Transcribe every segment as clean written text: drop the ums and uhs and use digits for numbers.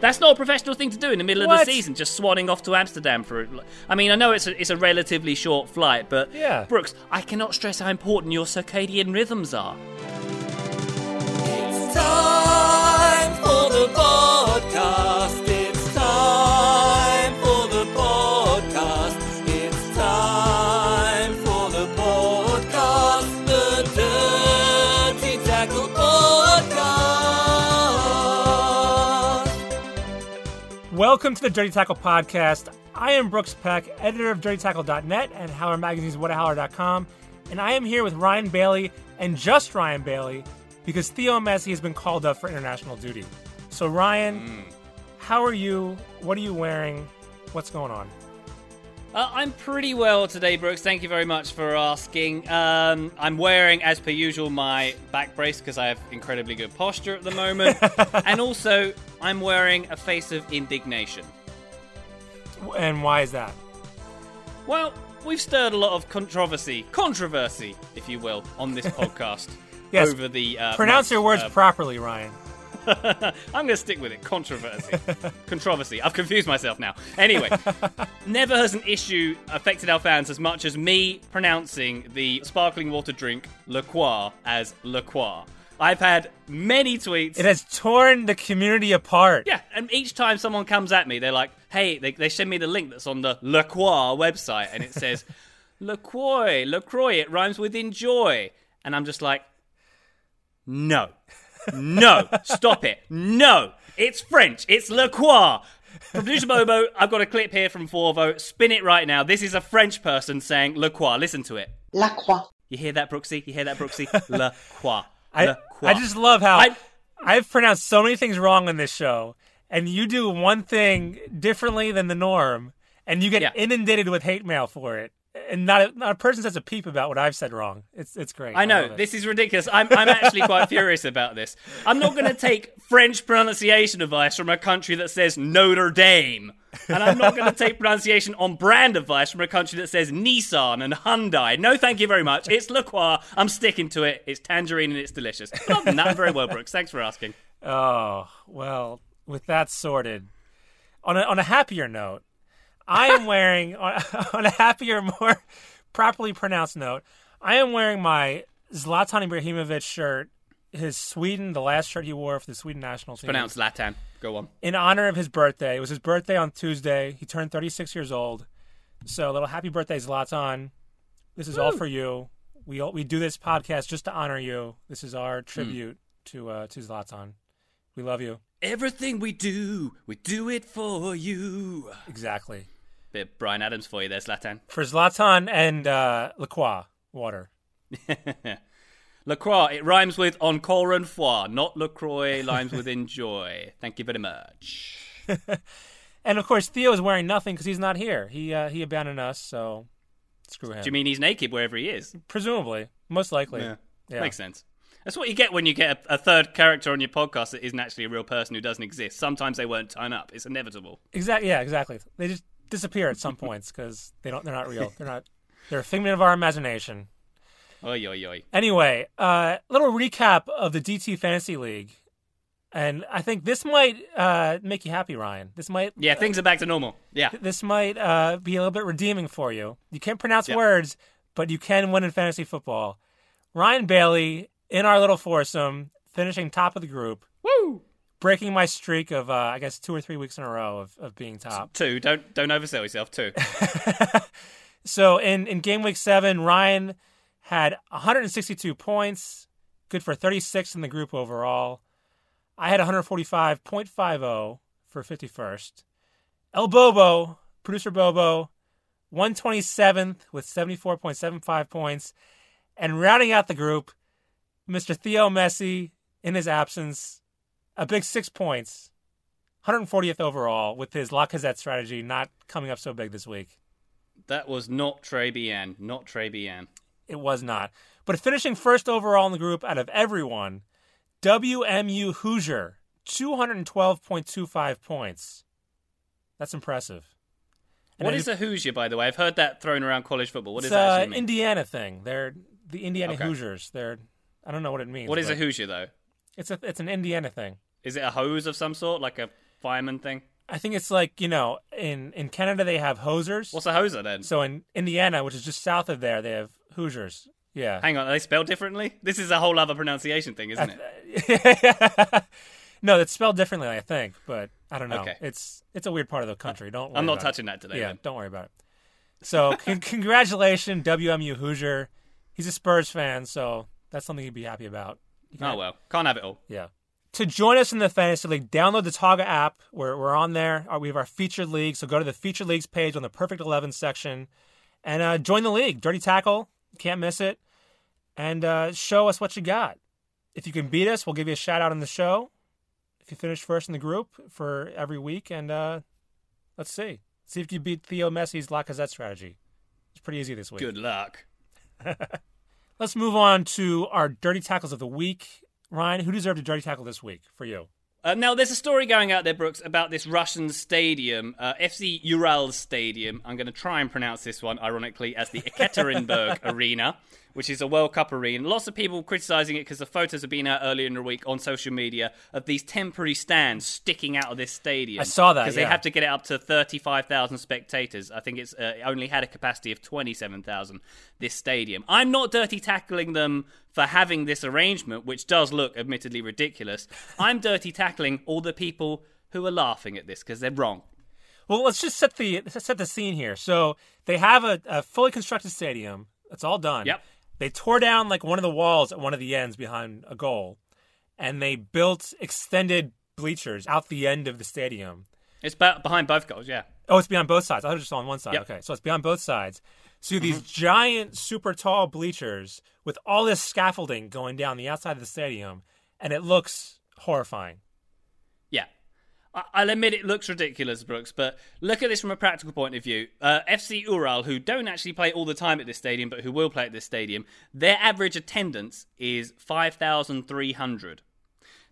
That's not a professional thing to do in the middle of the season, just swanning off to Amsterdam for it. I mean, I know it's a relatively short flight, but yeah. Brooks, I cannot stress how important your circadian rhythms are. It's time for the podcast. It's time for the podcast. It's time for the podcast. The Dirty Tackle Podcast. Welcome to the Dirty Tackle Podcast. I am Brooks Peck, editor of DirtyTackle.net and Howler Magazine's WhatAHowler.com, and I am here with Ryan Bailey, and just Ryan Bailey, because Theo Messi has been called up for international duty. So, Ryan, how are you? What are you wearing? What's going on? I'm pretty well today, Brooks. Thank you very much for asking. I'm wearing, as per usual, my back brace because I have incredibly good posture at the moment. And also, I'm wearing a face of indignation. And why is that? Well, we've stirred a lot of controversy, if you will, on this podcast. Yes. Over the pronounce your words properly, Ryan. I'm going to stick with it. Controversy. I've confused myself now. Anyway, never has an issue affected our fans as much as me pronouncing the sparkling water drink LaCroix as LaCroix. I've had many tweets. It has torn the community apart. Yeah, and each time someone comes at me, they're like, hey, they send me the link that's on the LaCroix website, and it says, LaCroix, it rhymes with enjoy. And I'm just like, No, stop it. No, it's French. It's LaCroix. Producer Bobo, I've got a clip here from Forvo. Spin it right now. This is a French person saying LaCroix. Listen to it. LaCroix. You hear that, Brooksy? LaCroix. LaCroix. I just love how I've pronounced so many things wrong on this show, and you do one thing differently than the norm, and you get inundated with hate mail for it. And not a person says a peep about what I've said wrong. It's great. I know. This is ridiculous. I'm actually quite furious about this. I'm not going to take French pronunciation advice from a country that says Notre Dame. And I'm not going to take pronunciation on brand advice from a country that says Nissan and Hyundai. No, thank you very much. It's LaCroix. I'm sticking to it. It's tangerine and it's delicious. Other than that, I'm very well, Brooks. Thanks for asking. Oh, well, with that sorted, on a happier note, I am wearing, on a happier, more properly pronounced note, I am wearing my Zlatan Ibrahimovic shirt, his Sweden, the last shirt he wore for the Sweden national team. Pronounced Zlatan. Go on. In honor of his birthday. It was his birthday on Tuesday. He turned 36 years old. So, little happy birthday, Zlatan. This is all for you. We do this podcast just to honor you. This is our tribute to Zlatan. We love you. Everything we do it for you. Exactly. Bit of Brian Adams for you there, Zlatan. For Zlatan and LaCroix water. LaCroix, it rhymes with encore and foie, not LaCroix, rhymes with enjoy. Thank you very much. And, of course, Theo is wearing nothing because he's not here. He abandoned us, so screw him. Do you mean he's naked wherever he is? Presumably. Most likely. Yeah. Makes sense. That's what you get when you get a third character on your podcast that isn't actually a real person who doesn't exist. Sometimes they won't turn up. It's inevitable. Exactly. Yeah, exactly. They just disappear at some points because they're not real. They're a figment of our imagination. Oy, oy, oy. Anyway, little recap of the DT Fantasy League. And I think this might make you happy, Ryan. This might... Yeah, things are back to normal. Yeah. This might be a little bit redeeming for you. You can't pronounce words, but you can win in fantasy football. Ryan Bailey... in our little foursome, finishing top of the group. Woo! Breaking my streak of, 2 or 3 weeks in a row of being top. Two. Don't oversell yourself. Two. So in game week 7, Ryan had 162 points, good for 36th in the group overall. I had 145.50 for 51st. El Bobo, producer Bobo, 127th with 74.75 points. And rounding out the group, Mr. Theo Messi, in his absence, a big 6 points, 140th overall, with his Lacazette strategy not coming up so big this week. That was not très bien. Not très bien. It was not. But finishing first overall in the group out of everyone, WMU Hoosier, 212.25 points. That's impressive. And what is a Hoosier, by the way? I've heard that thrown around college football. What does that actually mean? It's an Indiana thing. They're the Indiana Hoosiers. They're... I don't know what it means. What is a Hoosier, though? It's an Indiana thing. Is it a hose of some sort? Like a fireman thing? I think it's like, you know, in Canada they have hosers. What's a hoser then? So in Indiana, which is just south of there, they have Hoosiers. Yeah. Hang on, are they spelled differently? This is a whole other pronunciation thing, isn't it? No, it's spelled differently, I think, but I don't know. Okay. It's a weird part of the country. Don't worry I'm not about touching it. That today. Yeah, then. Don't worry about it. So congratulations, WMU Hoosier. He's a Spurs fan, so that's something he'd be happy about. Oh, well. Can't have it all. Yeah. To join us in the Fantasy League, download the Togga app. We're on there. We have our Featured League, so go to the Featured Leagues page on the Perfect 11 section and join the league. Dirty Tackle. Can't miss it. And show us what you got. If you can beat us, we'll give you a shout-out on the show. If you finish first in the group for every week, and let's see. See if you beat Theo Messi's Lacazette strategy. It's pretty easy this week. Good luck. Let's move on to our Dirty Tackles of the Week. Ryan, who deserved a dirty tackle this week for you? Now, there's a story going out there, Brooks, about this Russian stadium, FC Ural Stadium. I'm going to try and pronounce this one, ironically, as the Ekaterinburg Arena, which is a World Cup arena. Lots of people criticising it because the photos have been out earlier in the week on social media of these temporary stands sticking out of this stadium. I saw that, because they have to get it up to 35,000 spectators. I think it's only had a capacity of 27,000, this stadium. I'm not dirty tackling them for having this arrangement, which does look admittedly ridiculous. I'm dirty tackling all the people who are laughing at this because they're wrong. Well, let's just set the scene here. So they have a fully constructed stadium. It's all done. Yep. They tore down like one of the walls at one of the ends behind a goal, and they built extended bleachers out the end of the stadium. It's behind both goals, yeah. Oh, it's behind both sides. I thought it was just on one side. Yep. Okay, so it's behind both sides. So these giant, super tall bleachers with all this scaffolding going down the outside of the stadium, and it looks horrifying. Yeah. I'll admit it looks ridiculous, Brooks, but look at this from a practical point of view. FC Ural, who don't actually play all the time at this stadium, but who will play at this stadium, their average attendance is 5,300.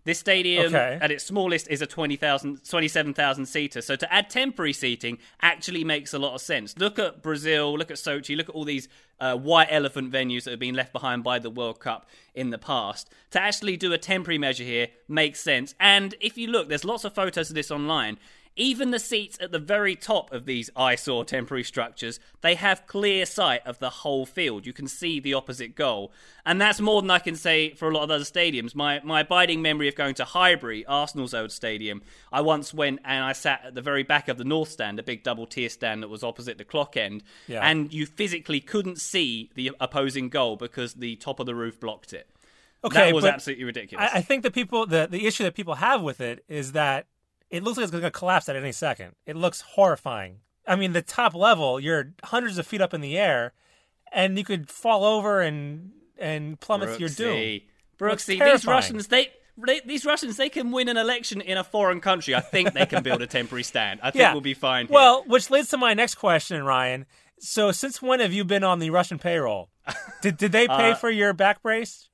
This stadium, at its smallest, is a 27,000-seater. So to add temporary seating actually makes a lot of sense. Look at Brazil, look at Sochi, look at all these white elephant venues that have been left behind by the World Cup in the past. To actually do a temporary measure here makes sense. And if you look, there's lots of photos of this online. Even the seats at the very top of these eyesore temporary structures, they have clear sight of the whole field. You can see the opposite goal. And that's more than I can say for a lot of other stadiums. My abiding memory of going to Highbury, Arsenal's old stadium, I once went and I sat at the very back of the north stand, a big double-tier stand that was opposite the clock end. Yeah. And you physically couldn't see the opposing goal because the top of the roof blocked it. Okay, that was absolutely ridiculous. I think the issue that people have with it is that it looks like it's going to collapse at any second. It looks horrifying. I mean, the top level, you're hundreds of feet up in the air, and you could fall over and plummet to your doom. Brooksy, these Russians, they can win an election in a foreign country. I think they can build a temporary stand. I think we'll be fine here. Well, which leads to my next question, Ryan. So since when have you been on the Russian payroll? Did they pay for your back brace?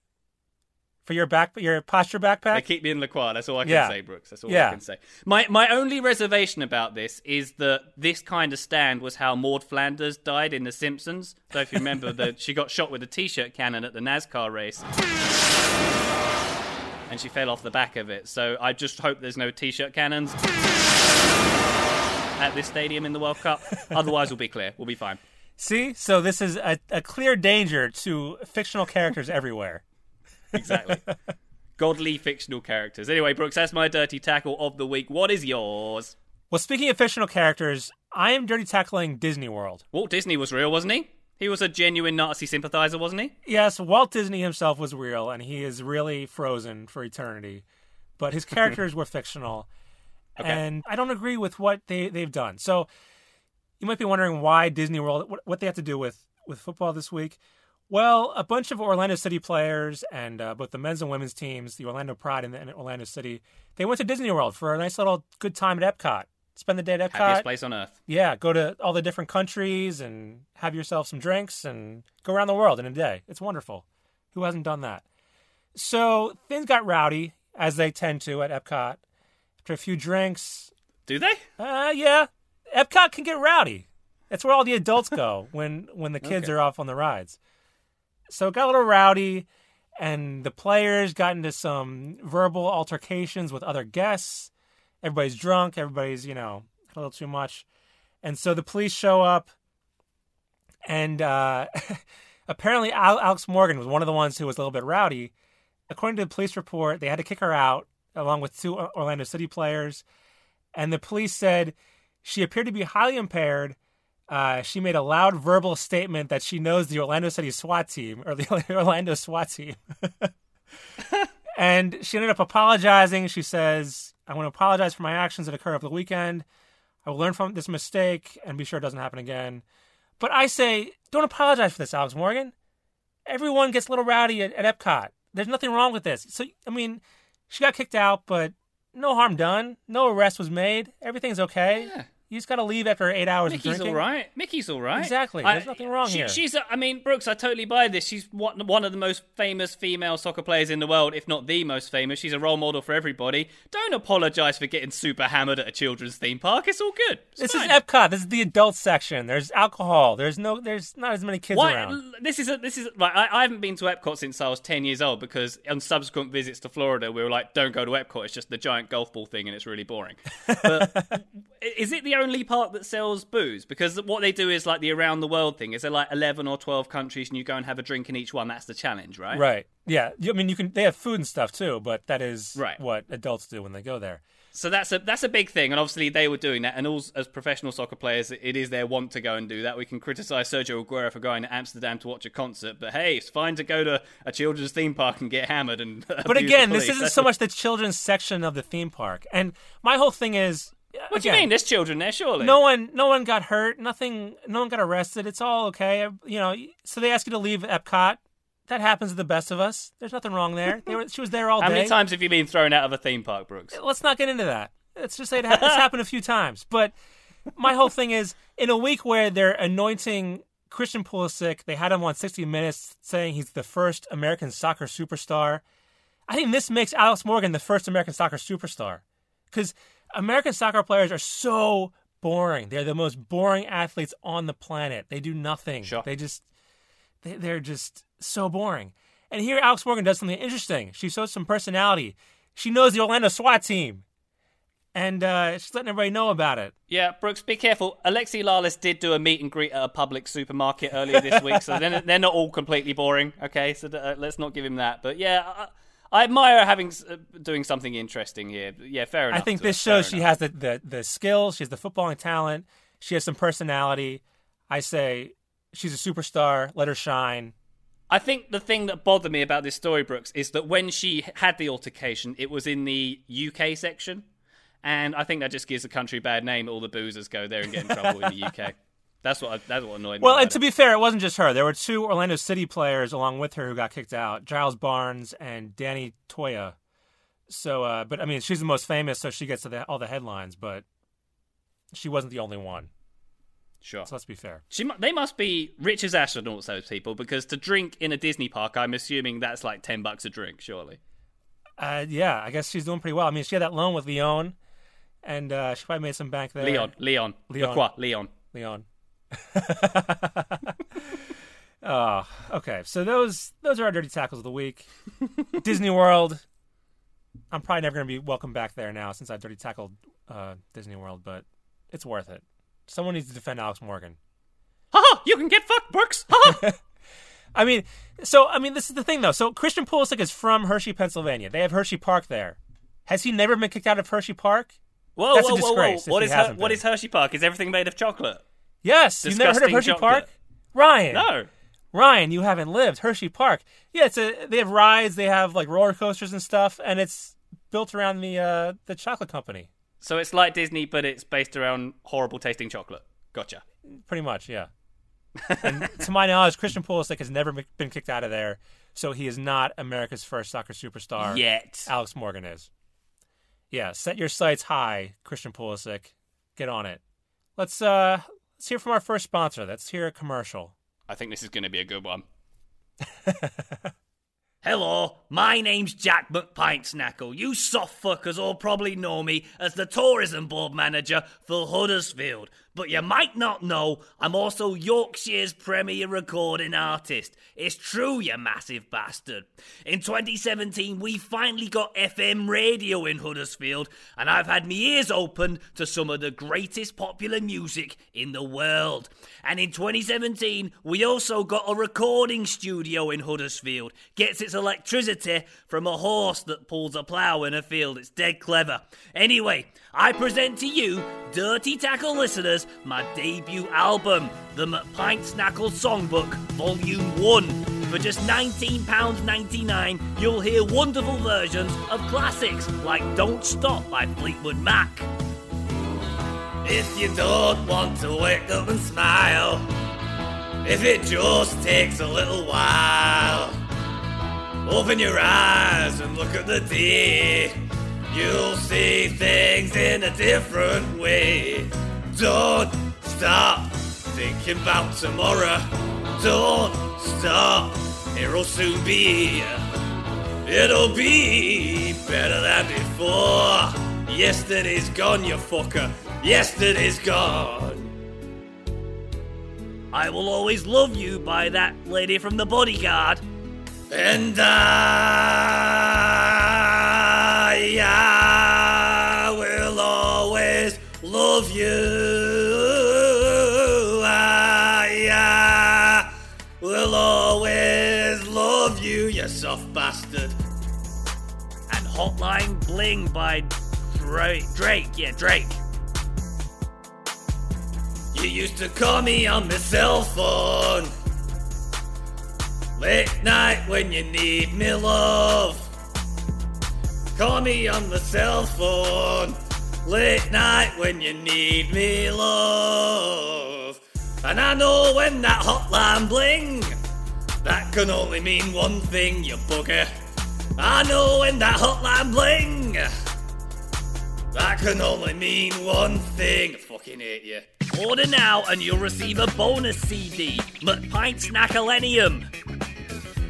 For your posture backpack? They keep me in LaCroix. That's all I can say, Brooks. That's all I can say. My only reservation about this is that this kind of stand was how Maud Flanders died in The Simpsons. So if you remember, she got shot with a T-shirt cannon at the NASCAR race. And she fell off the back of it. So I just hope there's no T-shirt cannons at this stadium in the World Cup. Otherwise, we'll be clear. We'll be fine. See? So this is a clear danger to fictional characters everywhere. Exactly. Godly fictional characters. Anyway, Brooks, that's my dirty tackle of the week. What is yours? Well, speaking of fictional characters, I am dirty tackling Disney World. Walt Disney was real, wasn't he? He was a genuine Nazi sympathizer, wasn't he? Yes, Walt Disney himself was real, and he is really frozen for eternity. But his characters were fictional, and I don't agree with what they've done. So you might be wondering why Disney World, what they have to do with football this week. Well, a bunch of Orlando City players and both the men's and women's teams, the Orlando Pride and Orlando City, they went to Disney World for a nice little good time at Epcot. Spend the day at Epcot. Happiest place on earth. Yeah, go to all the different countries and have yourself some drinks and go around the world in a day. It's wonderful. Who hasn't done that? So things got rowdy, as they tend to at Epcot. After a few drinks. Do they? Yeah. Epcot can get rowdy. That's where all the adults go when the kids are off on the rides. So it got a little rowdy, and the players got into some verbal altercations with other guests, everybody's drunk, everybody's, you know, a little too much. And so the police show up, and apparently Alex Morgan was one of the ones who was a little bit rowdy. According to the police report, they had to kick her out, along with two Orlando City players. And the police said she appeared to be highly impaired. She made a loud verbal statement that she knows the Orlando City SWAT team, or the Orlando SWAT team. And she ended up apologizing. She says, "I want to apologize for my actions that occurred over the weekend. I will learn from this mistake and be sure it doesn't happen again." But I say, don't apologize for this, Alex Morgan. Everyone gets a little rowdy at Epcot. There's nothing wrong with this. So, I mean, she got kicked out, but no harm done. No arrest was made. Everything's okay. Yeah. You just got to leave after 8 hours of drinking. Mickey's all right. Exactly. There's nothing wrong here. Brooks, I totally buy this. She's one of the most famous female soccer players in the world, if not the most famous. She's a role model for everybody. Don't apologize for getting super hammered at a children's theme park. It's all good. This is Epcot. This is the adult section. There's alcohol. There's not as many kids around. This is right. I haven't been to Epcot since I was 10 years old because on subsequent visits to Florida, we were like, don't go to Epcot. It's just the giant golf ball thing and it's really boring. But is it the only park that sells booze? Because what they do is like the around the world thing. Is there like 11 or 12 countries and you go and have a drink in each one? That's the challenge, right? Right. Yeah. I mean, you can. They have food and stuff too, but that is what adults do when they go there. So that's a big thing, and obviously they were doing that. And all as professional soccer players, it is their want to go and do that. We can criticise Sergio Agüero for going to Amsterdam to watch a concert, but hey, it's fine to go to a children's theme park and get hammered. And but again, this isn't so much the children's section of the theme park. And my whole thing is. What do you mean? There's children there, surely. No one got hurt. Nothing. No one got arrested. It's all okay. You know. So they ask you to leave Epcot. That happens to the best of us. There's nothing wrong there. She was there all day. How many times have you been thrown out of a theme park, Brooks? Let's not get into that. Let's just say it's happened a few times. But my whole thing is, in a week where they're anointing Christian Pulisic, they had him on 60 Minutes saying he's the first American soccer superstar. I think this makes Alex Morgan the first American soccer superstar. Because American soccer players are so boring. They're the most boring athletes on the planet. They do nothing. Sure. They're just so boring. And here Alex Morgan does something interesting. She shows some personality. She knows the Orlando SWAT team. And she's letting everybody know about it. Yeah, Brooks, be careful. Alexi Lalas did do a meet and greet at a public supermarket earlier this week, so they're not all completely boring, okay? So let's not give him that. But yeah... I admire having doing something interesting here. Yeah, fair enough. I think this shows she has the skills, she has the footballing talent, she has some personality. I say she's a superstar, let her shine. I think the thing that bothered me about this story, Brooks, is that when she had the altercation, it was in the UK section. And I think that just gives the country a bad name. All the boozers go there and get in trouble in the UK. That's what annoyed me. Well, and to be fair, it wasn't just her. There were two Orlando City players along with her who got kicked out, Giles Barnes and Danny Toya. So, but I mean, she's the most famous, so she gets all the headlines, but she wasn't the only one. Sure. So let's be fair. They must be rich as astronauts, those people, because to drink in a Disney park, I'm assuming that's like $10 a drink, surely. Yeah, I guess she's doing pretty well. I mean, she had that loan with Lyon, and she probably made some bank there. LaCroix. Oh, okay. So those are our dirty tackles of the week. Disney World. I'm probably never going to be welcome back there now since I dirty tackled Disney World, but it's worth it. Someone needs to defend Alex Morgan. Ha! You can get fucked, Brooks. Ha! I mean, this is the thing though. So Christian Pulisic is from Hershey, Pennsylvania. They have Hershey Park there. Has he never been kicked out of Hershey Park? That's a disgrace. What is Hershey Park? Is everything made of chocolate? Yes, disgusting. You've never heard of Hershey Park? Ryan. No. Ryan, you haven't lived. Hershey Park. Yeah, they have rides, they have like roller coasters and stuff, and it's built around the chocolate company. So it's like Disney, but it's based around horrible tasting chocolate. Gotcha. Pretty much, yeah. And to my knowledge, Christian Pulisic has never been kicked out of there, so he is not America's first soccer superstar. Yet. Alex Morgan is. Yeah, set your sights high, Christian Pulisic. Get on it. Let's hear from our first sponsor. Let's hear a commercial. I think this is going to be a good one. Hello, my name's Jack McPintsnackle. You soft fuckers all probably know me as the Tourism Board Manager for Huddersfield. But you might not know, I'm also Yorkshire's premier recording artist. It's true, you massive bastard. In 2017, we finally got FM radio in Huddersfield, and I've had my ears open to some of the greatest popular music in the world. And in 2017, we also got a recording studio in Huddersfield. Gets its electricity from a horse that pulls a plough in a field. It's dead clever. Anyway, I present to you, Dirty Tackle listeners, my debut album, the McPintsnackle Songbook, Volume 1. For just £19.99, you'll hear wonderful versions of classics like Don't Stop by Fleetwood Mac. If you don't want to wake up and smile, if it just takes a little while, open your eyes and look at the day. You'll see things in a different way. Don't stop thinking about tomorrow. Don't stop, it'll soon be here. It'll be better than before. Yesterday's gone, you fucker. Yesterday's gone. I Will Always Love You by that lady from The Bodyguard. And I will always love you. I will always love you, you soft bastard. And Hotline Bling by Drake. You used to call me on my cell phone, late night when you need me, love. Call me on the cell phone, late night when you need me, love. And I know when that hotline bling, that can only mean one thing, you bugger. I know when that hotline bling, that can only mean one thing. I fucking hate you. Order now and you'll receive a bonus CD, McPintsnackillennium.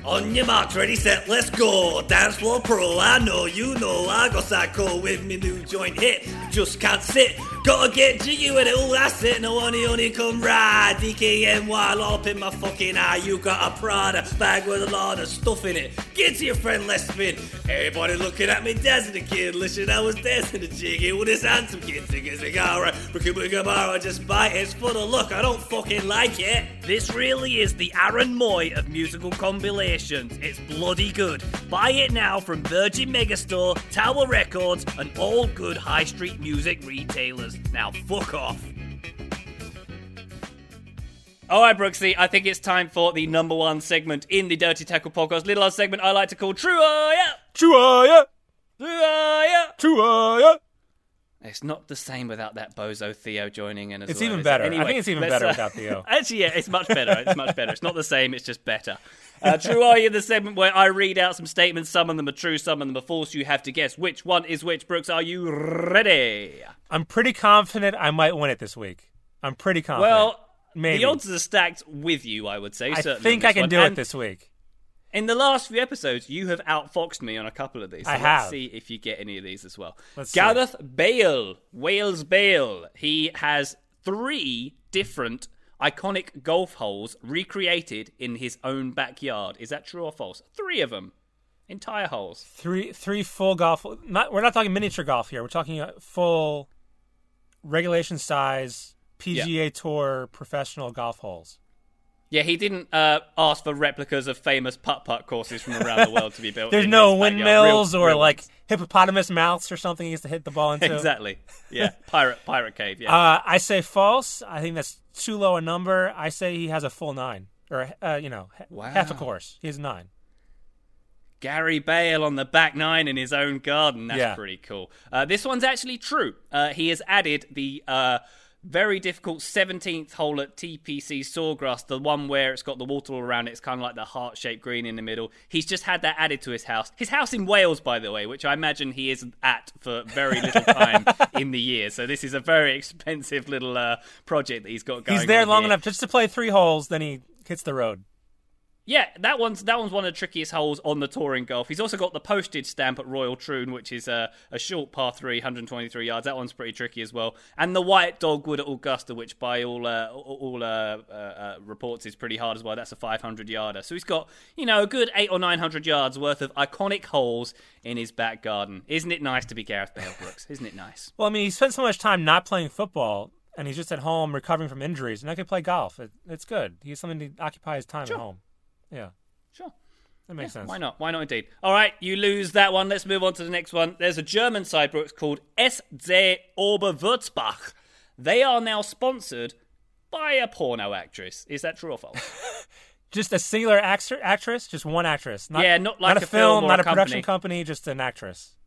On your marks, ready, set, let's go. Dance floor pro, I know, you know. I go psycho with me new joint hit. Just can't sit, gotta get jiggy with it. Oh, that's it, no one, only come ride. DKNY, lop in my fucking eye. You got a Prada bag with a lot of stuff in it. Get to your friend, let's spin. Everybody looking at me, dancing a kid. Listen, I was dancing a jiggy with this handsome kid. Tickets, like, alright, I just bite it. It's for the look, I don't fucking like it. This really is the Aaron Moy of musical compilations. It's bloody good. Buy it now from Virgin Megastore, Tower Records, and all good high street music retailers. Now fuck off. Alright, Brooksy, I think it's time for the number one segment in the Dirty Tackle Podcast. Little old segment I like to call Truaya! Truaya! Truaya! Truaya! It's not the same without that bozo Theo joining in as well. It's even better. Anyway, I think it's even better without Theo. Actually, yeah, it's much better. It's much better. It's not the same, it's just better. True Are You, the segment where I read out some statements. Some of them are true, some of them are false. You have to guess which one is which. Brooks, are you ready? I'm pretty confident I might win it this week. I'm pretty confident. Well, maybe. The odds are stacked with you, I would say. I think I can do it this week. In the last few episodes, you have outfoxed me on a couple of these. So let's see if you get any of these as well. Gareth Bale, Wales Bale. He has 3 different iconic golf holes recreated in his own backyard. Is that true or false? 3 of them. Entire holes. Three full golf. We're not talking miniature golf here. We're talking full regulation size PGA Tour professional golf holes. Yeah, he didn't ask for replicas of famous putt-putt courses from around the world to be built. There's no windmills or like hippopotamus mouths or something he used to hit the ball into. Exactly. Yeah, pirate cave, yeah. I say false. I think that's too low a number. I say he has a full 9 or, half a course. He has 9. Gary Bale on the back 9 in his own garden. That's pretty cool. This one's actually true. He has added the... very difficult 17th hole at TPC Sawgrass, the one where it's got the water all around it. It's kind of like the heart-shaped green in the middle. He's just had that added to his house. His house in Wales, by the way, which I imagine he is at for very little time in the year. So this is a very expensive little project that he's got going on. He's there long enough just to play 3 holes, then he hits the road. Yeah, that one's one of the trickiest holes on the tour in golf. He's also got the postage stamp at Royal Troon, which is a short par 3, 123 yards. That one's pretty tricky as well. And the white dogwood at Augusta, which by all reports is pretty hard as well. That's a 500 yarder. So he's got, a good 800 or 900 yards worth of iconic holes in his back garden. Isn't it nice to be Gareth Bale, Brooks? Isn't it nice? Well, he spent so much time not playing football. And he's just at home recovering from injuries, and I can play golf. It's good. He has something to occupy his time at home. Yeah. Sure. That makes sense. Why not? Why not indeed? All right, you lose that one. Let's move on to the next one. There's a German side, Brooks, called SC Oberwürzbach. They are now sponsored by a porno actress. Is that true or false? Just a singular actress? Just one actress? Not a film, not a production company, just an actress.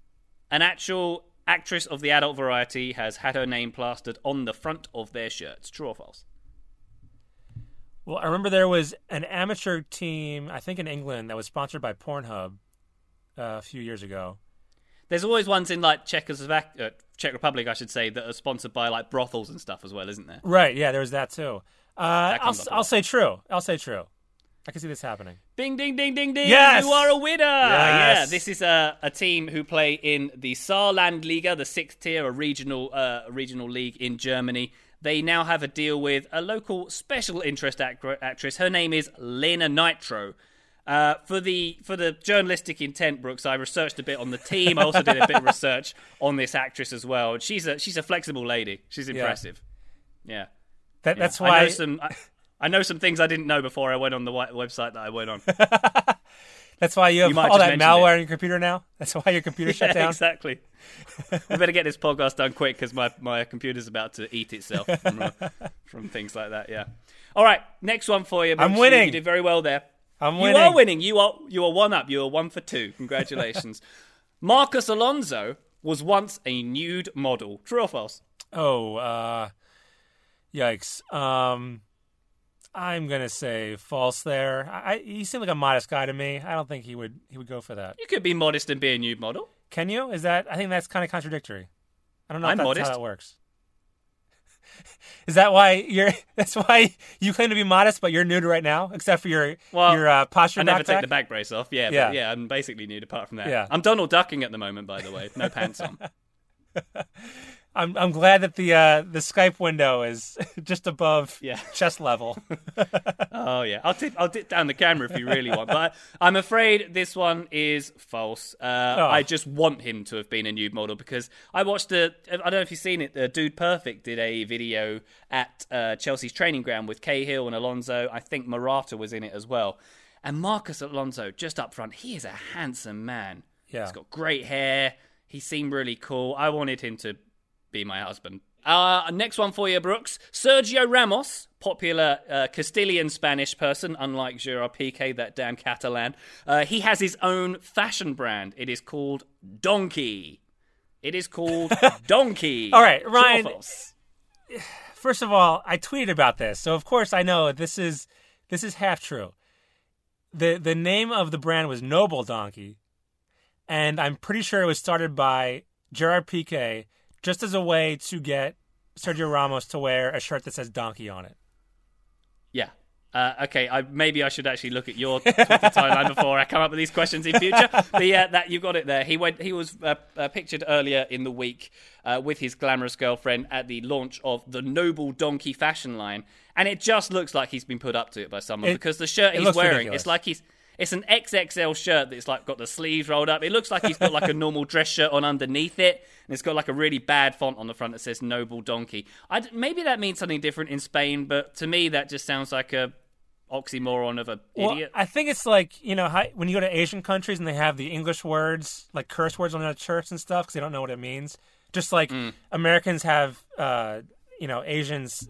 An actual actress of the adult variety has had her name plastered on the front of their shirts. True or false? Well, I remember there was an amateur team, I think in England, that was sponsored by Pornhub a few years ago. There's always ones in Czech Republic, I should say, that are sponsored by brothels and stuff as well, isn't there? Right, yeah, there was that too. I'll say true. I can see this happening. Ding, ding, ding, ding, ding. Yes! You are a winner. Yes. Yeah, this is a team who play in the Saarlandliga, the sixth tier, a regional league in Germany. They now have a deal with a local special interest actress. Her name is Lena Nitro. For the journalistic intent, Brooks, I researched a bit on the team. I also did a bit of research on this actress as well. And she's a flexible lady. She's impressive. Yeah. That's why... I know some things I didn't know before I went on the website that I went on. That's why you have all that malware on your computer now? That's why your computer shut down? Exactly. We better get this podcast done quick because my computer's about to eat itself from things like that, yeah. All right, next one for you. I'm winning. You did very well there. I'm winning. You are winning. You are one up. You are one for two. Congratulations. Marcos Alonso was once a nude model. True or false? Oh, yikes. I'm going to say false there. He seemed like a modest guy to me. I don't think he would go for that. You could be modest and be a nude model. Can you? I think that's kind of contradictory. I don't know if that's how that works. Is that why that's why you claim to be modest, but you're nude right now, except for your posture backpack? I never take the back brace off, yeah, I'm basically nude apart from that. Yeah. I'm Donald Ducking at the moment, by the way. No pants on. I'm glad that the Skype window is just above chest level. Oh yeah, I'll dip down the camera if you really want, but I'm afraid this one is false. I just want him to have been a nude model because I watched I don't know if you've seen it. Dude Perfect did a video at Chelsea's training ground with Cahill and Alonso. I think Morata was in it as well, and Marcos Alonso just up front. He is a handsome man. Yeah, he's got great hair. He seemed really cool. I wanted him to be my husband. Next one for you, Brooks. Sergio Ramos, popular Castilian Spanish person, unlike Gerard Pique, that damn Catalan. He has his own fashion brand. It is called Donkey. All right, Ryan. True or false? First of all, I tweeted about this, so of course I know this is half true. The name of the brand was Noble Donkey, and I'm pretty sure it was started by Gerard Pique, just as a way to get Sergio Ramos to wear a shirt that says Donkey on it. Yeah. Okay, maybe I should actually look at your Twitter timeline before I come up with these questions in future. But yeah, you got it there. He was pictured earlier in the week with his glamorous girlfriend at the launch of the Noble Donkey fashion line. And it just looks like he's been put up to it by someone because the shirt he's wearing, ridiculous. It's like he's... It's an XXL shirt that's got the sleeves rolled up. It looks like he's got a normal dress shirt on underneath it. And it's got a really bad font on the front that says Noble Donkey. Maybe that means something different in Spain, but to me that just sounds like a oxymoron of an idiot. I think it's when you go to Asian countries and they have the English words, like curse words on their shirts and stuff because they don't know what it means. Just Americans have, Asians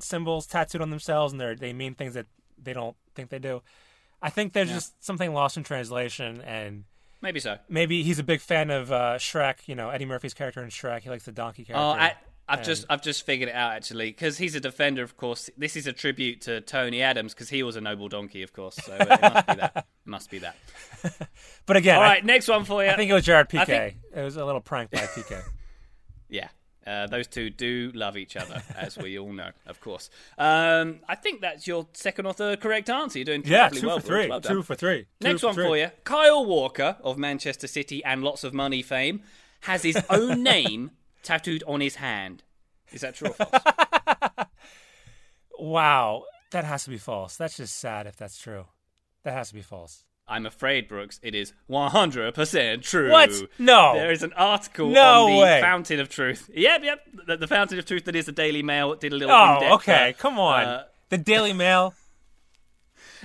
symbols tattooed on themselves and they mean things that they don't think they do. I think there's just something lost in translation, and maybe so. Maybe he's a big fan of Shrek. Eddie Murphy's character in Shrek. He likes the donkey character. Oh, I've just figured it out actually, because he's a defender. Of course, this is a tribute to Tony Adams because he was a noble donkey, of course. So it must be that. But again, all right, next one for you. I think it was Gerard Piqué. It was a little prank by Piqué. Yeah. Those two do love each other, as we all know, of course. I think that's your second or third correct answer. You're doing two for three. Well done. Next one for you. Kyle Walker of Manchester City and lots of money fame has his own name tattooed on his hand. Is that true or false? Wow. That has to be false. That's just sad if that's true. That has to be false. I'm afraid, Brooks, it is 100% true. What? No. There is an article on the Fountain of Truth. Yep. The Fountain of Truth that is the Daily Mail did a little in-depth. Oh, okay. Come on. The Daily Mail.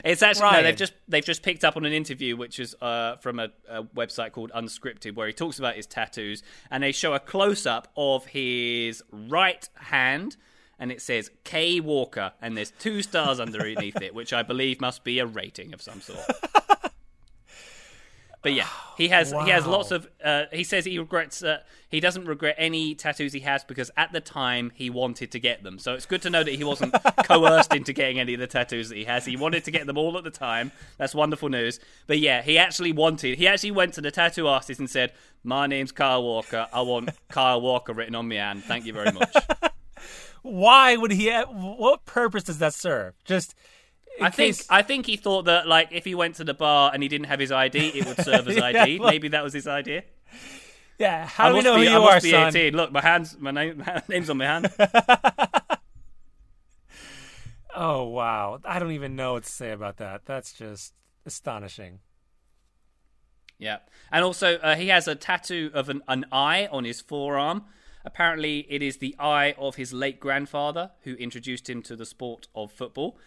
It's actually they've just picked up on an interview which is from a website called Unscripted, where he talks about his tattoos, and they show a close-up of his right hand. And it says K. Walker, and there's 2 stars underneath it, which I believe must be a rating of some sort. But yeah, he has lots of. He says he regrets. He doesn't regret any tattoos he has because at the time he wanted to get them. So it's good to know that he wasn't coerced into getting any of the tattoos that he has. He wanted to get them all at the time. That's wonderful news. But yeah, he actually went to the tattoo artist and said, "My name's Kyle Walker. I want Kyle Walker written on me hand. Thank you very much." Why would he? What purpose does that serve? Just, I think he thought that like if he went to the bar and he didn't have his ID, it would serve as ID. Well, maybe that was his idea. Yeah, how do we know who you are, son? 18. Look, my name's on my hand. Oh wow, I don't even know what to say about that. That's just astonishing. Yeah, and also he has a tattoo of an eye on his forearm. Apparently, it is the eye of his late grandfather who introduced him to the sport of football.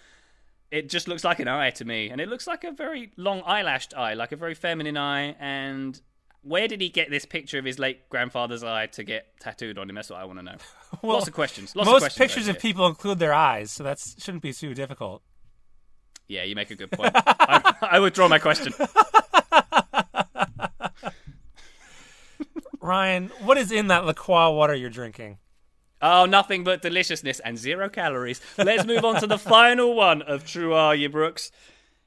It just looks like an eye to me, and it looks like a very long eyelashed eye, like a very feminine eye. And where did he get this picture of his late grandfather's eye to get tattooed on him? That's what I want to know. Well, lots of questions. Most pictures of people include their eyes, so that shouldn't be too difficult. Yeah, you make a good point. I withdraw my question. Ryan, what is in that LaCroix water you're drinking? Oh, nothing but deliciousness and 0 calories. Let's move on to the final one of True Are You, Brooks.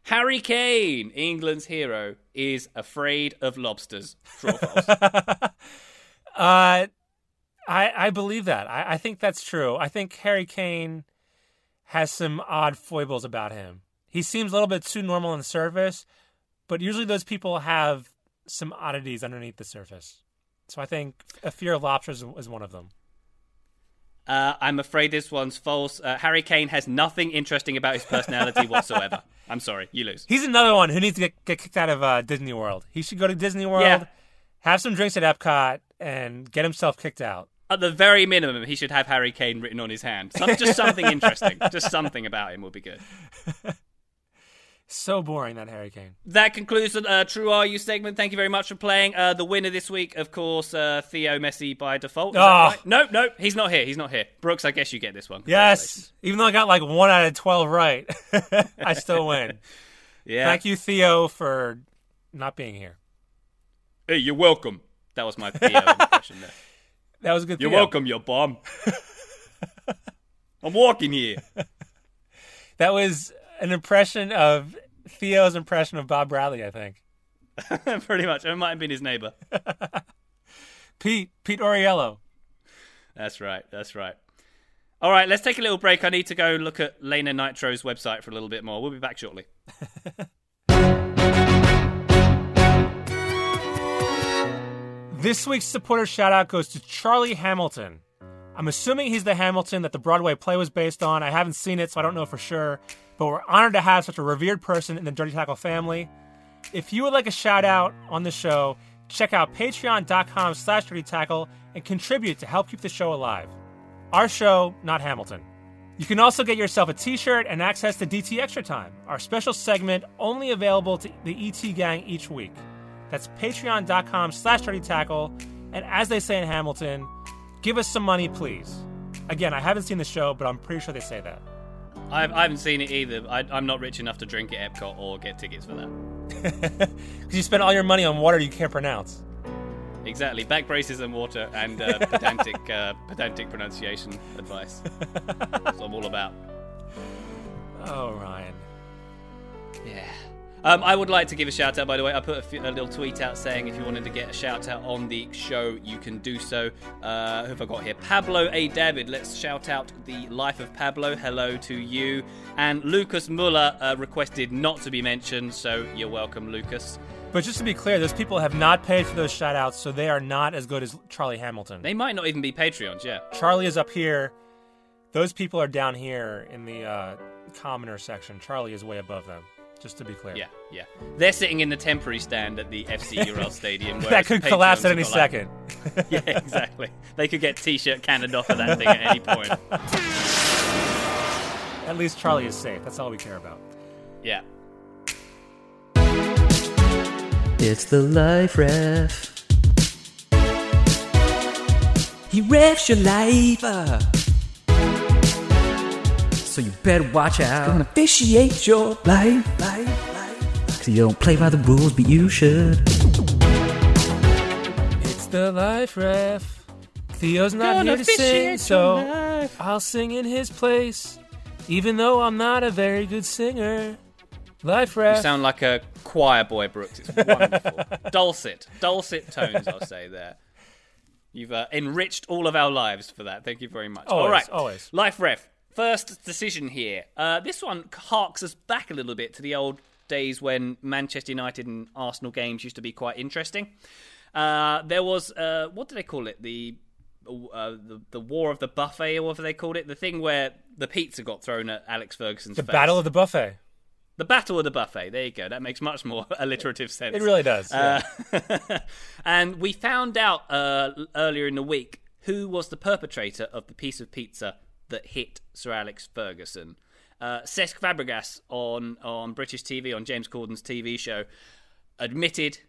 Harry Kane, England's hero, is afraid of lobsters. True or false? I believe that. I think that's true. I think Harry Kane has some odd foibles about him. He seems a little bit too normal on the surface, but usually those people have some oddities underneath the surface. So I think a fear of lobsters is one of them. I'm afraid this one's false. Harry Kane has nothing interesting about his personality whatsoever. I'm sorry, you lose. He's another one who needs to get kicked out of Disney World. He should go to Disney World, have some drinks at Epcot, and get himself kicked out. At the very minimum, he should have Harry Kane written on his hand. Just something interesting. Just something about him will be good. So boring, that Harry Kane. That concludes the True Are You segment. Thank you very much for playing. The winner this week, of course, Theo Messi by default. Right? Nope. He's not here. Brooks, I guess you get this one. Yes. Even though I got like 1 out of 12 right, I still win. Yeah. Thank you, Theo, for not being here. Hey, you're welcome. That was my Theo impression there. That was a good Theo. You're welcome, you bum. I'm walking here. That was an impression of Theo's impression of Bob Bradley, I think. Pretty much. It might have been his neighbor. Pete Oriello. That's right. All right, let's take a little break. I need to go look at Lena Nitro's website for a little bit more. We'll be back shortly. This week's supporter shout-out goes to Charlie Hamilton. I'm assuming he's the Hamilton that the Broadway play was based on. I haven't seen it, so I don't know for sure. But we're honored to have such a revered person in the Dirty Tackle family. If you would like a shout out on the show, check out patreon.com/dirtytackle and contribute to help keep the show alive. Our show, not Hamilton. You can also get yourself a t-shirt and access to DT Extra Time, our special segment only available to the ET gang each week. That's patreon.com/dirtytackle. And as they say in Hamilton, give us some money, please. Again, I haven't seen the show, but I'm pretty sure they say that. I haven't seen it either. I'm not rich enough to drink at Epcot or get tickets for that. Because you spend all your money on water you can't pronounce. Exactly. Back braces and water and pedantic pronunciation advice. That's what I'm all about. Oh, Ryan. Yeah. I would like to give a shout out, by the way. I put a little tweet out saying if you wanted to get a shout out on the show, you can do so. Who have I got here? Pablo A. David, let's shout out The Life of Pablo. Hello to you. And Lucas Muller requested not to be mentioned, so you're welcome, Lucas. But just to be clear, those people have not paid for those shout-outs, so they are not as good as Charlie Hamilton. They might not even be Patreons, yeah. Charlie is up here. Those people are down here in the commoner section. Charlie is way above them, just to be clear. Yeah, yeah. They're sitting in the temporary stand at the FC Ural Stadium. That could collapse at any second. Yeah, exactly. They could get T-shirt cannoned off of that thing at any point. At least Charlie is safe. That's all we care about. Yeah. It's the life ref. He refs your life so you better watch out. He's gonna officiate your life. Cause you don't play by the rules, but you should. It's the life ref. Theo's not here to sing, so I'll sing in his place. Even though I'm not a very good singer. Life ref. You sound like a choir boy, Brooks. It's wonderful. Dulcet tones, I'll say there. You've enriched all of our lives for that. Thank you very much. Always, all right. Always. Life ref. First decision here. This one harks us back a little bit to the old days when Manchester United and Arsenal games used to be quite interesting. There was, what do they call it? The War of the Buffet, or whatever they called it. The thing where the pizza got thrown at Alex Ferguson's face. The Battle of the Buffet. The Battle of the Buffet. There you go. That makes much more alliterative sense. It really does. Yeah. And we found out earlier in the week who was the perpetrator of the piece of pizza that hit Sir Alex Ferguson. Cesc Fabregas on British TV, on James Corden's TV show, admitted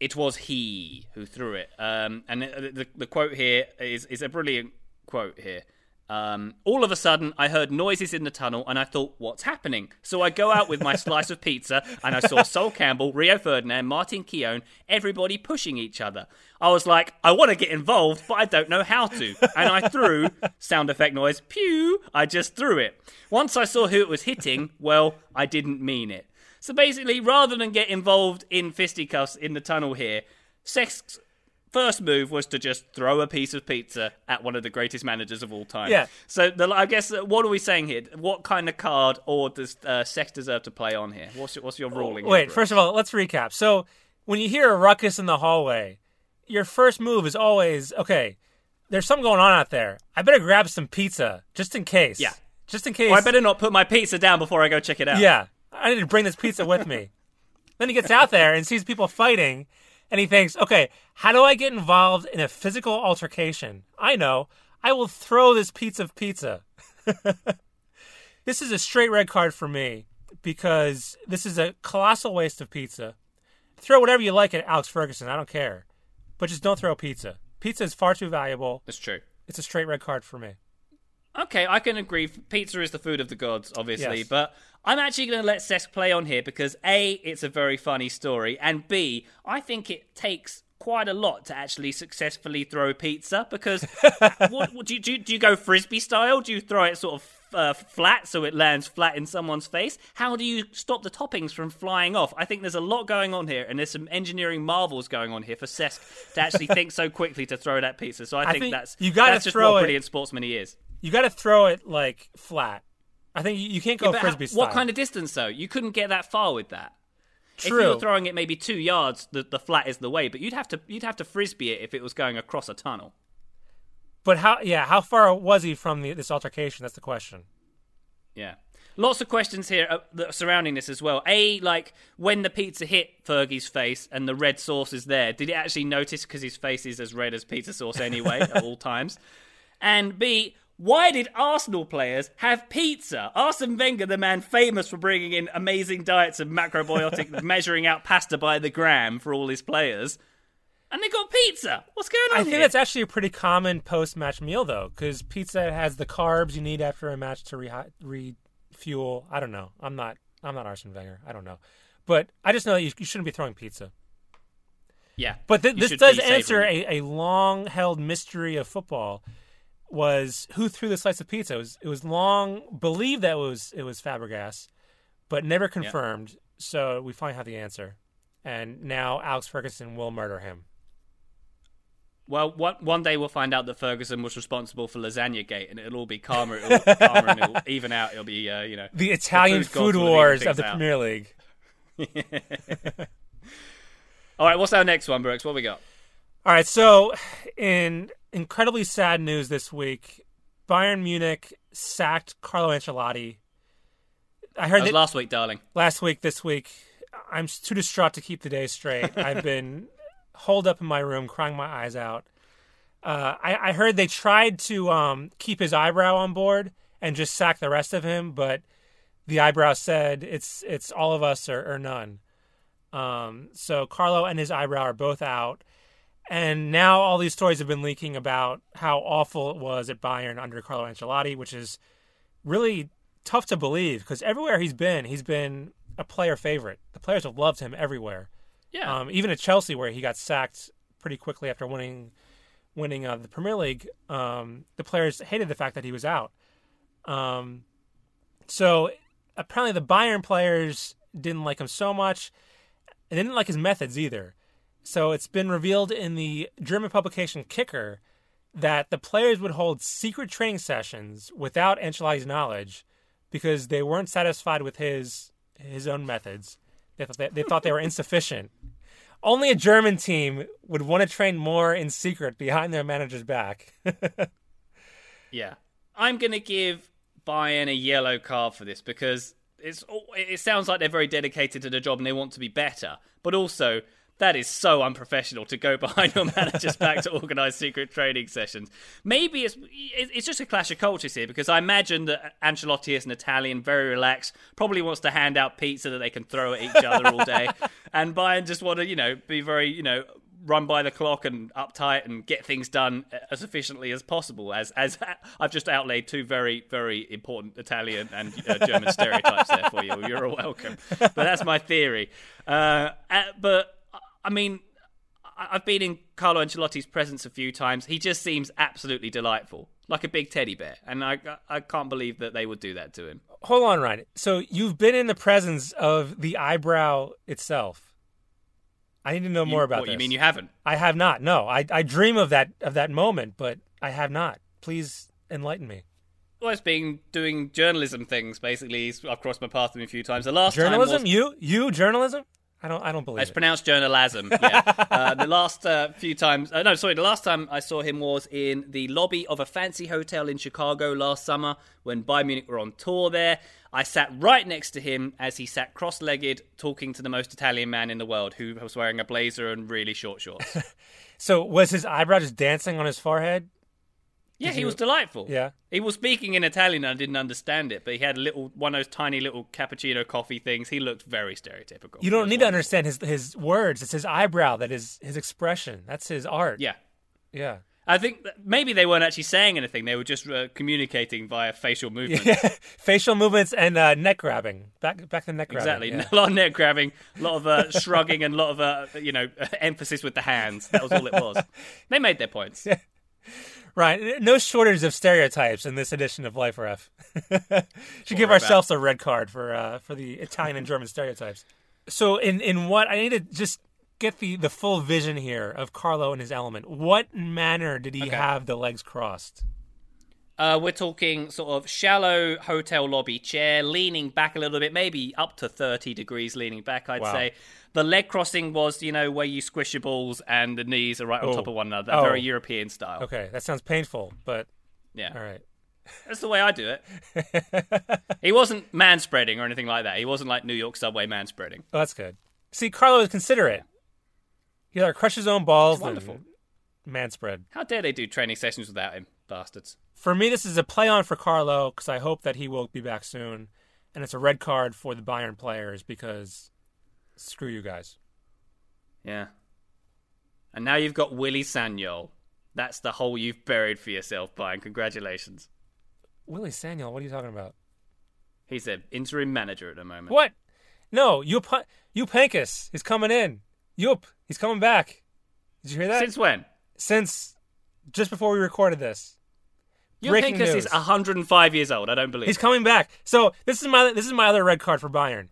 it was he who threw it. And the quote here is a brilliant quote here. All of a sudden, I heard noises in the tunnel, and I thought, what's happening? So I go out with my slice of pizza, and I saw Sol Campbell, Rio Ferdinand, Martin Keown, everybody pushing each other. I was like, I want to get involved, but I don't know how to. And I threw, sound effect noise, pew, I just threw it. Once I saw who it was hitting, well, I didn't mean it. So basically, rather than get involved in fisticuffs in the tunnel here, Cesc... first move was to just throw a piece of pizza at one of the greatest managers of all time. Yeah. So I guess, what are we saying here? What kind of card or does Cesc deserve to play on here? What's your ruling? Wait, first of all, let's recap. So when you hear a ruckus in the hallway, your first move is always, okay, there's something going on out there. I better grab some pizza just in case. Yeah. Just in case. Or I better not put my pizza down before I go check it out. Yeah. I need to bring this pizza with me. Then he gets out there and sees people fighting. And he thinks, okay, how do I get involved in a physical altercation? I know. I will throw this piece of pizza. This is a straight red card for me because this is a colossal waste of pizza. Throw whatever you like at Alex Ferguson. I don't care. But just don't throw pizza. Pizza is far too valuable. That's true. It's a straight red card for me. Okay, I can agree. Pizza is the food of the gods, obviously. Yes. But I'm actually going to let Cesc play on here because, A, it's a very funny story. And, B, I think it takes quite a lot to actually successfully throw pizza because what do you go Frisbee style? Do you throw it sort of flat so it lands flat in someone's face? How do you stop the toppings from flying off? I think there's a lot going on here, and there's some engineering marvels going on here for Cesc to actually think so quickly to throw that pizza. So I think that's just what a brilliant sportsman he is. You got to throw it, like, flat. I think you can't go Frisbee style. What kind of distance, though? You couldn't get that far with that. True. If you were throwing it maybe 2 yards, the flat is the way, but you'd have to Frisbee it if it was going across a tunnel. But how far was he from this altercation? That's the question. Yeah. Lots of questions here surrounding this as well. A, like, when the pizza hit Fergie's face and the red sauce is there, did it actually notice because his face is as red as pizza sauce anyway at all times? And B... why did Arsenal players have pizza? Arsene Wenger, the man famous for bringing in amazing diets of macrobiotic, measuring out pasta by the gram for all his players. And they got pizza. What's going on here? I think that's actually a pretty common post-match meal, though, because pizza has the carbs you need after a match to refuel. I don't know. I'm not Arsene Wenger. I don't know. But I just know that you shouldn't be throwing pizza. Yeah. But this does answer a long-held mystery of football. Was who threw the slice of pizza. It was long believed that it was Fabregas, but never confirmed. So we finally have the answer. And now Alex Ferguson will murder him. Well, one day we'll find out that Ferguson was responsible for Lasagnagate, and it'll all be calmer. It'll be calmer and it'll even out. It'll be, the Italian food wars of the Premier League. All right, what's our next one, Brooks? What we got? All right, so in incredibly sad news this week, Bayern Munich sacked Carlo Ancelotti. I heard that was last week, darling. Last week, this week, I'm too distraught to keep the day straight. I've been holed up in my room, crying my eyes out. I heard they tried to keep his eyebrow on board and just sack the rest of him, but the eyebrow said it's all of us or none. So Carlo and his eyebrow are both out, and now all these stories have been leaking about how awful it was at Bayern under Carlo Ancelotti, which is really tough to believe because everywhere he's been a player favorite. The players have loved him everywhere. Yeah. Even at Chelsea, where he got sacked pretty quickly after winning the Premier League, the players hated the fact that he was out. So apparently the Bayern players didn't like him so much, and they didn't like his methods either. So it's been revealed in the German publication Kicker that the players would hold secret training sessions without Ancelotti's knowledge because they weren't satisfied with his own methods. They thought they were insufficient. Only a German team would want to train more in secret behind their manager's back. Yeah. I'm going to give Bayern a yellow card for this because it sounds like they're very dedicated to the job and they want to be better. But also, that is so unprofessional to go behind your manager's back to organise secret training sessions. Maybe it's just a clash of cultures here because I imagine that Ancelotti is an Italian, very relaxed, probably wants to hand out pizza that they can throw at each other all day. And Bayern just want to, be very, run by the clock and uptight and get things done as efficiently as possible. As I've just outlaid two very, very important Italian and German stereotypes there for you. You're all welcome. But that's my theory. But I mean, I've been in Carlo Ancelotti's presence a few times. He just seems absolutely delightful, like a big teddy bear. And I can't believe that they would do that to him. Hold on, Ryan. So you've been in the presence of the eyebrow itself. I need to know more about this. You mean you haven't? I have not. No, I dream of that moment, but I have not. Please enlighten me. Well, it's been doing journalism things, basically. I've crossed my path with him a few times. The last journalism? Time was... You journalism? I don't believe it. It's pronounced journalism, yeah. The last time I saw him was in the lobby of a fancy hotel in Chicago last summer when Bayern Munich were on tour there. I sat right next to him as he sat cross-legged talking to the most Italian man in the world who was wearing a blazer and really short shorts. So was his eyebrow just dancing on his forehead? Yeah, he was delightful. Yeah. He was speaking in Italian and I didn't understand it, but he had one of those tiny little cappuccino coffee things. He looked very stereotypical. You don't need to understand his words. It's his eyebrow that is his expression. That's his art. Yeah. Yeah. I think maybe they weren't actually saying anything. They were just communicating via facial movements. Yeah. Facial movements and neck grabbing. Back to neck grabbing. Exactly. Yeah. A lot of neck grabbing, a lot of shrugging, and a lot of emphasis with the hands. That was all it was. They made their points. Yeah. Right, no shortage of stereotypes in this edition of Life Ref. Should give ourselves a red card for the Italian and German stereotypes. So in what, I need to just get the full vision here of Carlo and his element. What manner did he have the legs crossed? We're talking sort of shallow hotel lobby chair, leaning back a little bit, maybe up to 30 degrees leaning back, I'd say. The leg crossing was, where you squish your balls and the knees are right on top of one another. Very European style. Okay, that sounds painful, but yeah. All right. That's the way I do it. He wasn't manspreading or anything like that. He wasn't like New York subway manspreading. Oh, that's good. See, Carlo is considerate. He'll either crush his own balls and manspread. How dare they do training sessions without him, bastards. For me, this is a play on for Carlo because I hope that he will be back soon. And it's a red card for the Bayern players because screw you guys. Yeah. And now you've got Willy Sagnol. That's the hole you've buried for yourself, Bayern. Congratulations. Willy Sagnol? What are you talking about? He's an interim manager at the moment. What? No, Jupp Heynckes. He's coming in. Jupp, he's coming back. Did you hear that? Since when? Since just before we recorded this. You think this is 105 years old? I don't believe it. He's coming back. So this is my other red card for Bayern.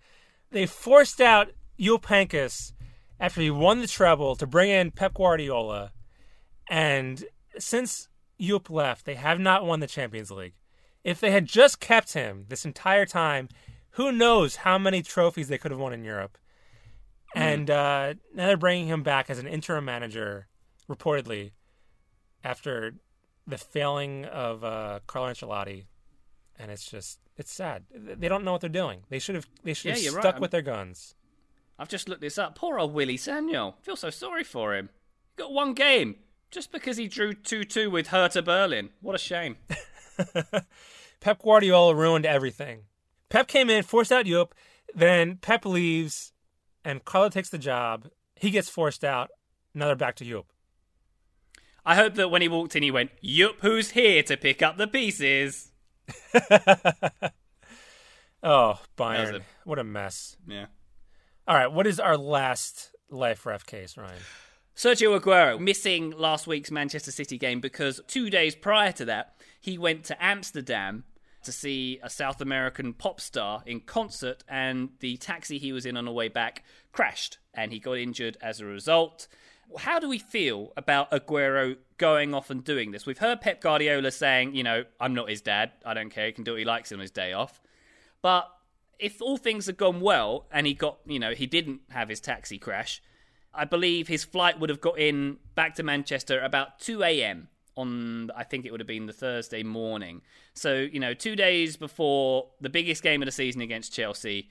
They forced out Jupp Heynckes after he won the treble to bring in Pep Guardiola. And since Jupp left, they have not won the Champions League. If they had just kept him this entire time, who knows how many trophies they could have won in Europe. And now they're bringing him back as an interim manager, reportedly, after the failing of Carlo Ancelotti. And it's just, it's sad. They don't know what they're doing. They should have stuck with their guns. I've just looked this up. Poor old Willy Sagnol. I feel so sorry for him. He got one game just because he drew 2-2 with Hertha Berlin. What a shame. Pep Guardiola ruined everything. Pep came in, forced out Jupp, then Pep leaves, and Carlo takes the job. He gets forced out. Now they're back to Jupp. I hope that when he walked in, he went, "Jupp, who's here to pick up the pieces?" Oh, Bayern. What a mess. Yeah. All right, what is our last life ref case, Ryan? Sergio Agüero, missing last week's Manchester City game because 2 days prior to that, he went to Amsterdam to see a South American pop star in concert, and the taxi he was in on the way back crashed, and he got injured as a result. How do we feel about Agüero going off and doing this? We've heard Pep Guardiola saying, you know, I'm not his dad. I don't care. He can do what he likes on his day off. But if all things had gone well and he got, you know, he didn't have his taxi crash, I believe his flight would have got in back to Manchester about 2 a.m. on, I think it would have been the Thursday morning. So, you know, 2 days before the biggest game of the season against Chelsea,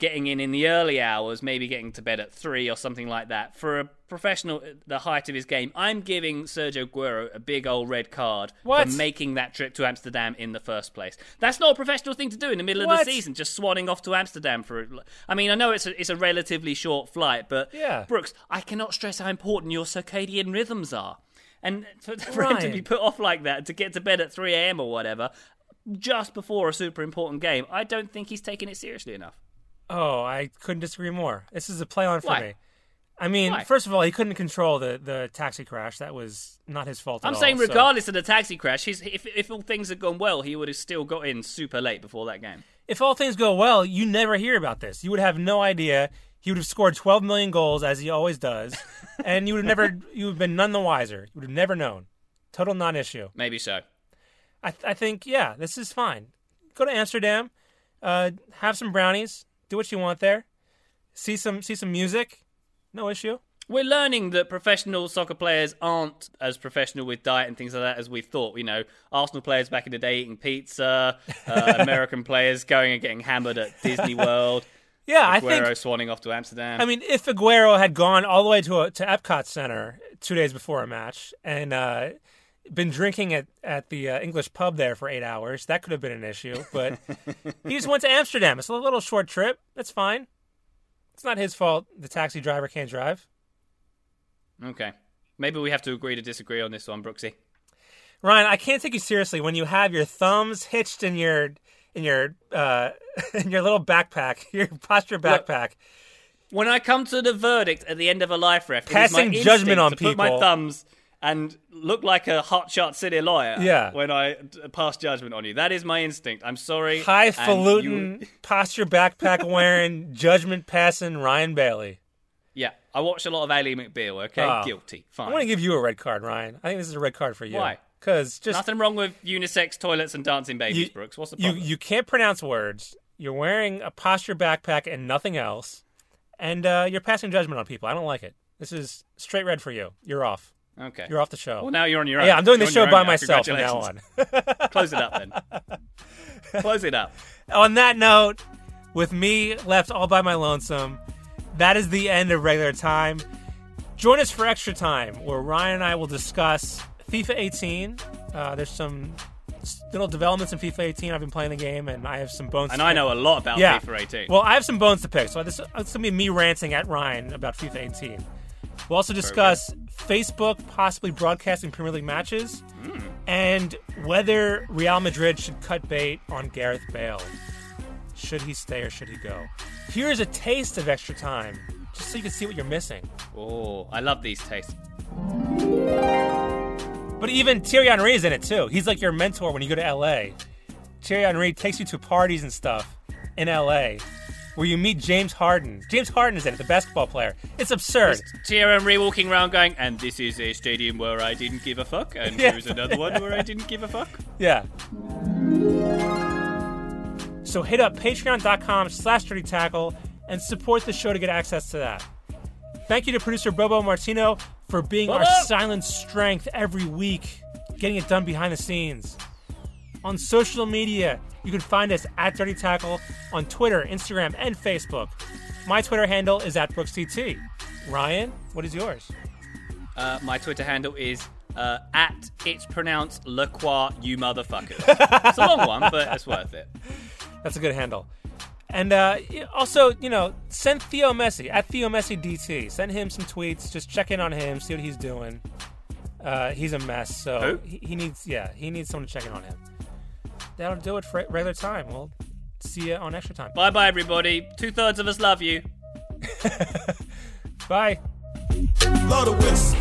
getting in the early hours, maybe getting to bed at 3 or something like that. For a professional at the height of his game, I'm giving Sergio Agüero a big old red card for making that trip to Amsterdam in the first place. That's not a professional thing to do in the middle of the season, just swanning off to Amsterdam for it. I mean, I know it's a relatively short flight, but yeah. Brooks, I cannot stress how important your circadian rhythms are. And for him to be put off like that, to get to bed at 3 a.m. or whatever, just before a super important game, I don't think he's taking it seriously enough. Oh, I couldn't disagree more. This is a play on for me. I mean, first of all, he couldn't control the taxi crash. That was not his fault at all. I'm saying regardless of the taxi crash, if all things had gone well, he would have still got in super late before that game. If all things go well, you never hear about this. You would have no idea. He would have scored 12 million goals, as he always does, and you would have been none the wiser. You would have never known. Total non-issue. Maybe so. I think, yeah, this is fine. Go to Amsterdam, have some brownies. Do what you want there. See some music. No issue. We're learning that professional soccer players aren't as professional with diet and things like that as we thought. You know, Arsenal players back in the day eating pizza, American players going and getting hammered at Disney World. Yeah, Agüero swanning off to Amsterdam. I mean, if Agüero had gone all the way to Epcot Center 2 days before a match and been drinking at the English pub there for 8 hours. That could have been an issue, but he just went to Amsterdam. It's a little short trip. That's fine. It's not his fault the taxi driver can't drive. Okay. Maybe we have to agree to disagree on this one, Brooksy. Ryan, I can't take you seriously when you have your thumbs hitched in your little backpack, your posture backpack. Look, when I come to the verdict at the end of a life ref, passing judgment on people, put my thumbs and look like a hotshot city lawyer when I pass judgment on you. That is my instinct. I'm sorry. Highfalutin, posture backpack wearing, judgment passing Ryan Bailey. Yeah, I watch a lot of Ali McBeal, okay? Oh. Guilty. Fine. I want to give you a red card, Ryan. I think this is a red card for you. Why? Because nothing wrong with unisex toilets and dancing babies, Brooks. What's the problem? You can't pronounce words. You're wearing a posture backpack and nothing else. And you're passing judgment on people. I don't like it. This is straight red for you. You're off. Okay. You're off the show. Well, now you're on your own. Yeah, I'm doing the show by myself from now on. Close it up, then. Close it up. On that note, with me left all by my lonesome, that is the end of regular time. Join us for extra time, where Ryan and I will discuss FIFA 18. There's some little developments in FIFA 18. I've been playing the game, and I have some bones to pick. And I know a lot about FIFA 18. Well, I have some bones to pick, so it's going to be me ranting at Ryan about FIFA 18. We'll also discuss Facebook possibly broadcasting Premier League matches and whether Real Madrid should cut bait on Gareth Bale. Should he stay or should he go? Here's a taste of extra time, just so you can see what you're missing. Oh, I love these tastes. But even Thierry Henry is in it, too. He's like your mentor when you go to L.A. Thierry Henry takes you to parties and stuff in L.A., where you meet James Harden. James Harden is in it, the basketball player. It's absurd. Thierry Henry walking around going, and this is a stadium where I didn't give a fuck, and here's another one where I didn't give a fuck. Yeah. So hit up patreon.com/dirtytackle and support the show to get access to that. Thank you to producer Bobo Martino for being our silent strength every week, getting it done behind the scenes. On social media, you can find us at Dirty Tackle on Twitter, Instagram, and Facebook. My Twitter handle is at BrooksTT. Ryan, what is yours? My Twitter handle is at it's pronounced LaCroix, you motherfucker. It's a long one, but it's worth it. That's a good handle. And also, you know, send Theo Messi, at Theo Messi DT. Send him some tweets. Just check in on him, see what he's doing. He's a mess, so he needs someone to check in on him. That'll do it for regular time. We'll see you on extra time. Bye-bye, everybody. 2/3 of us love you. Bye. Love the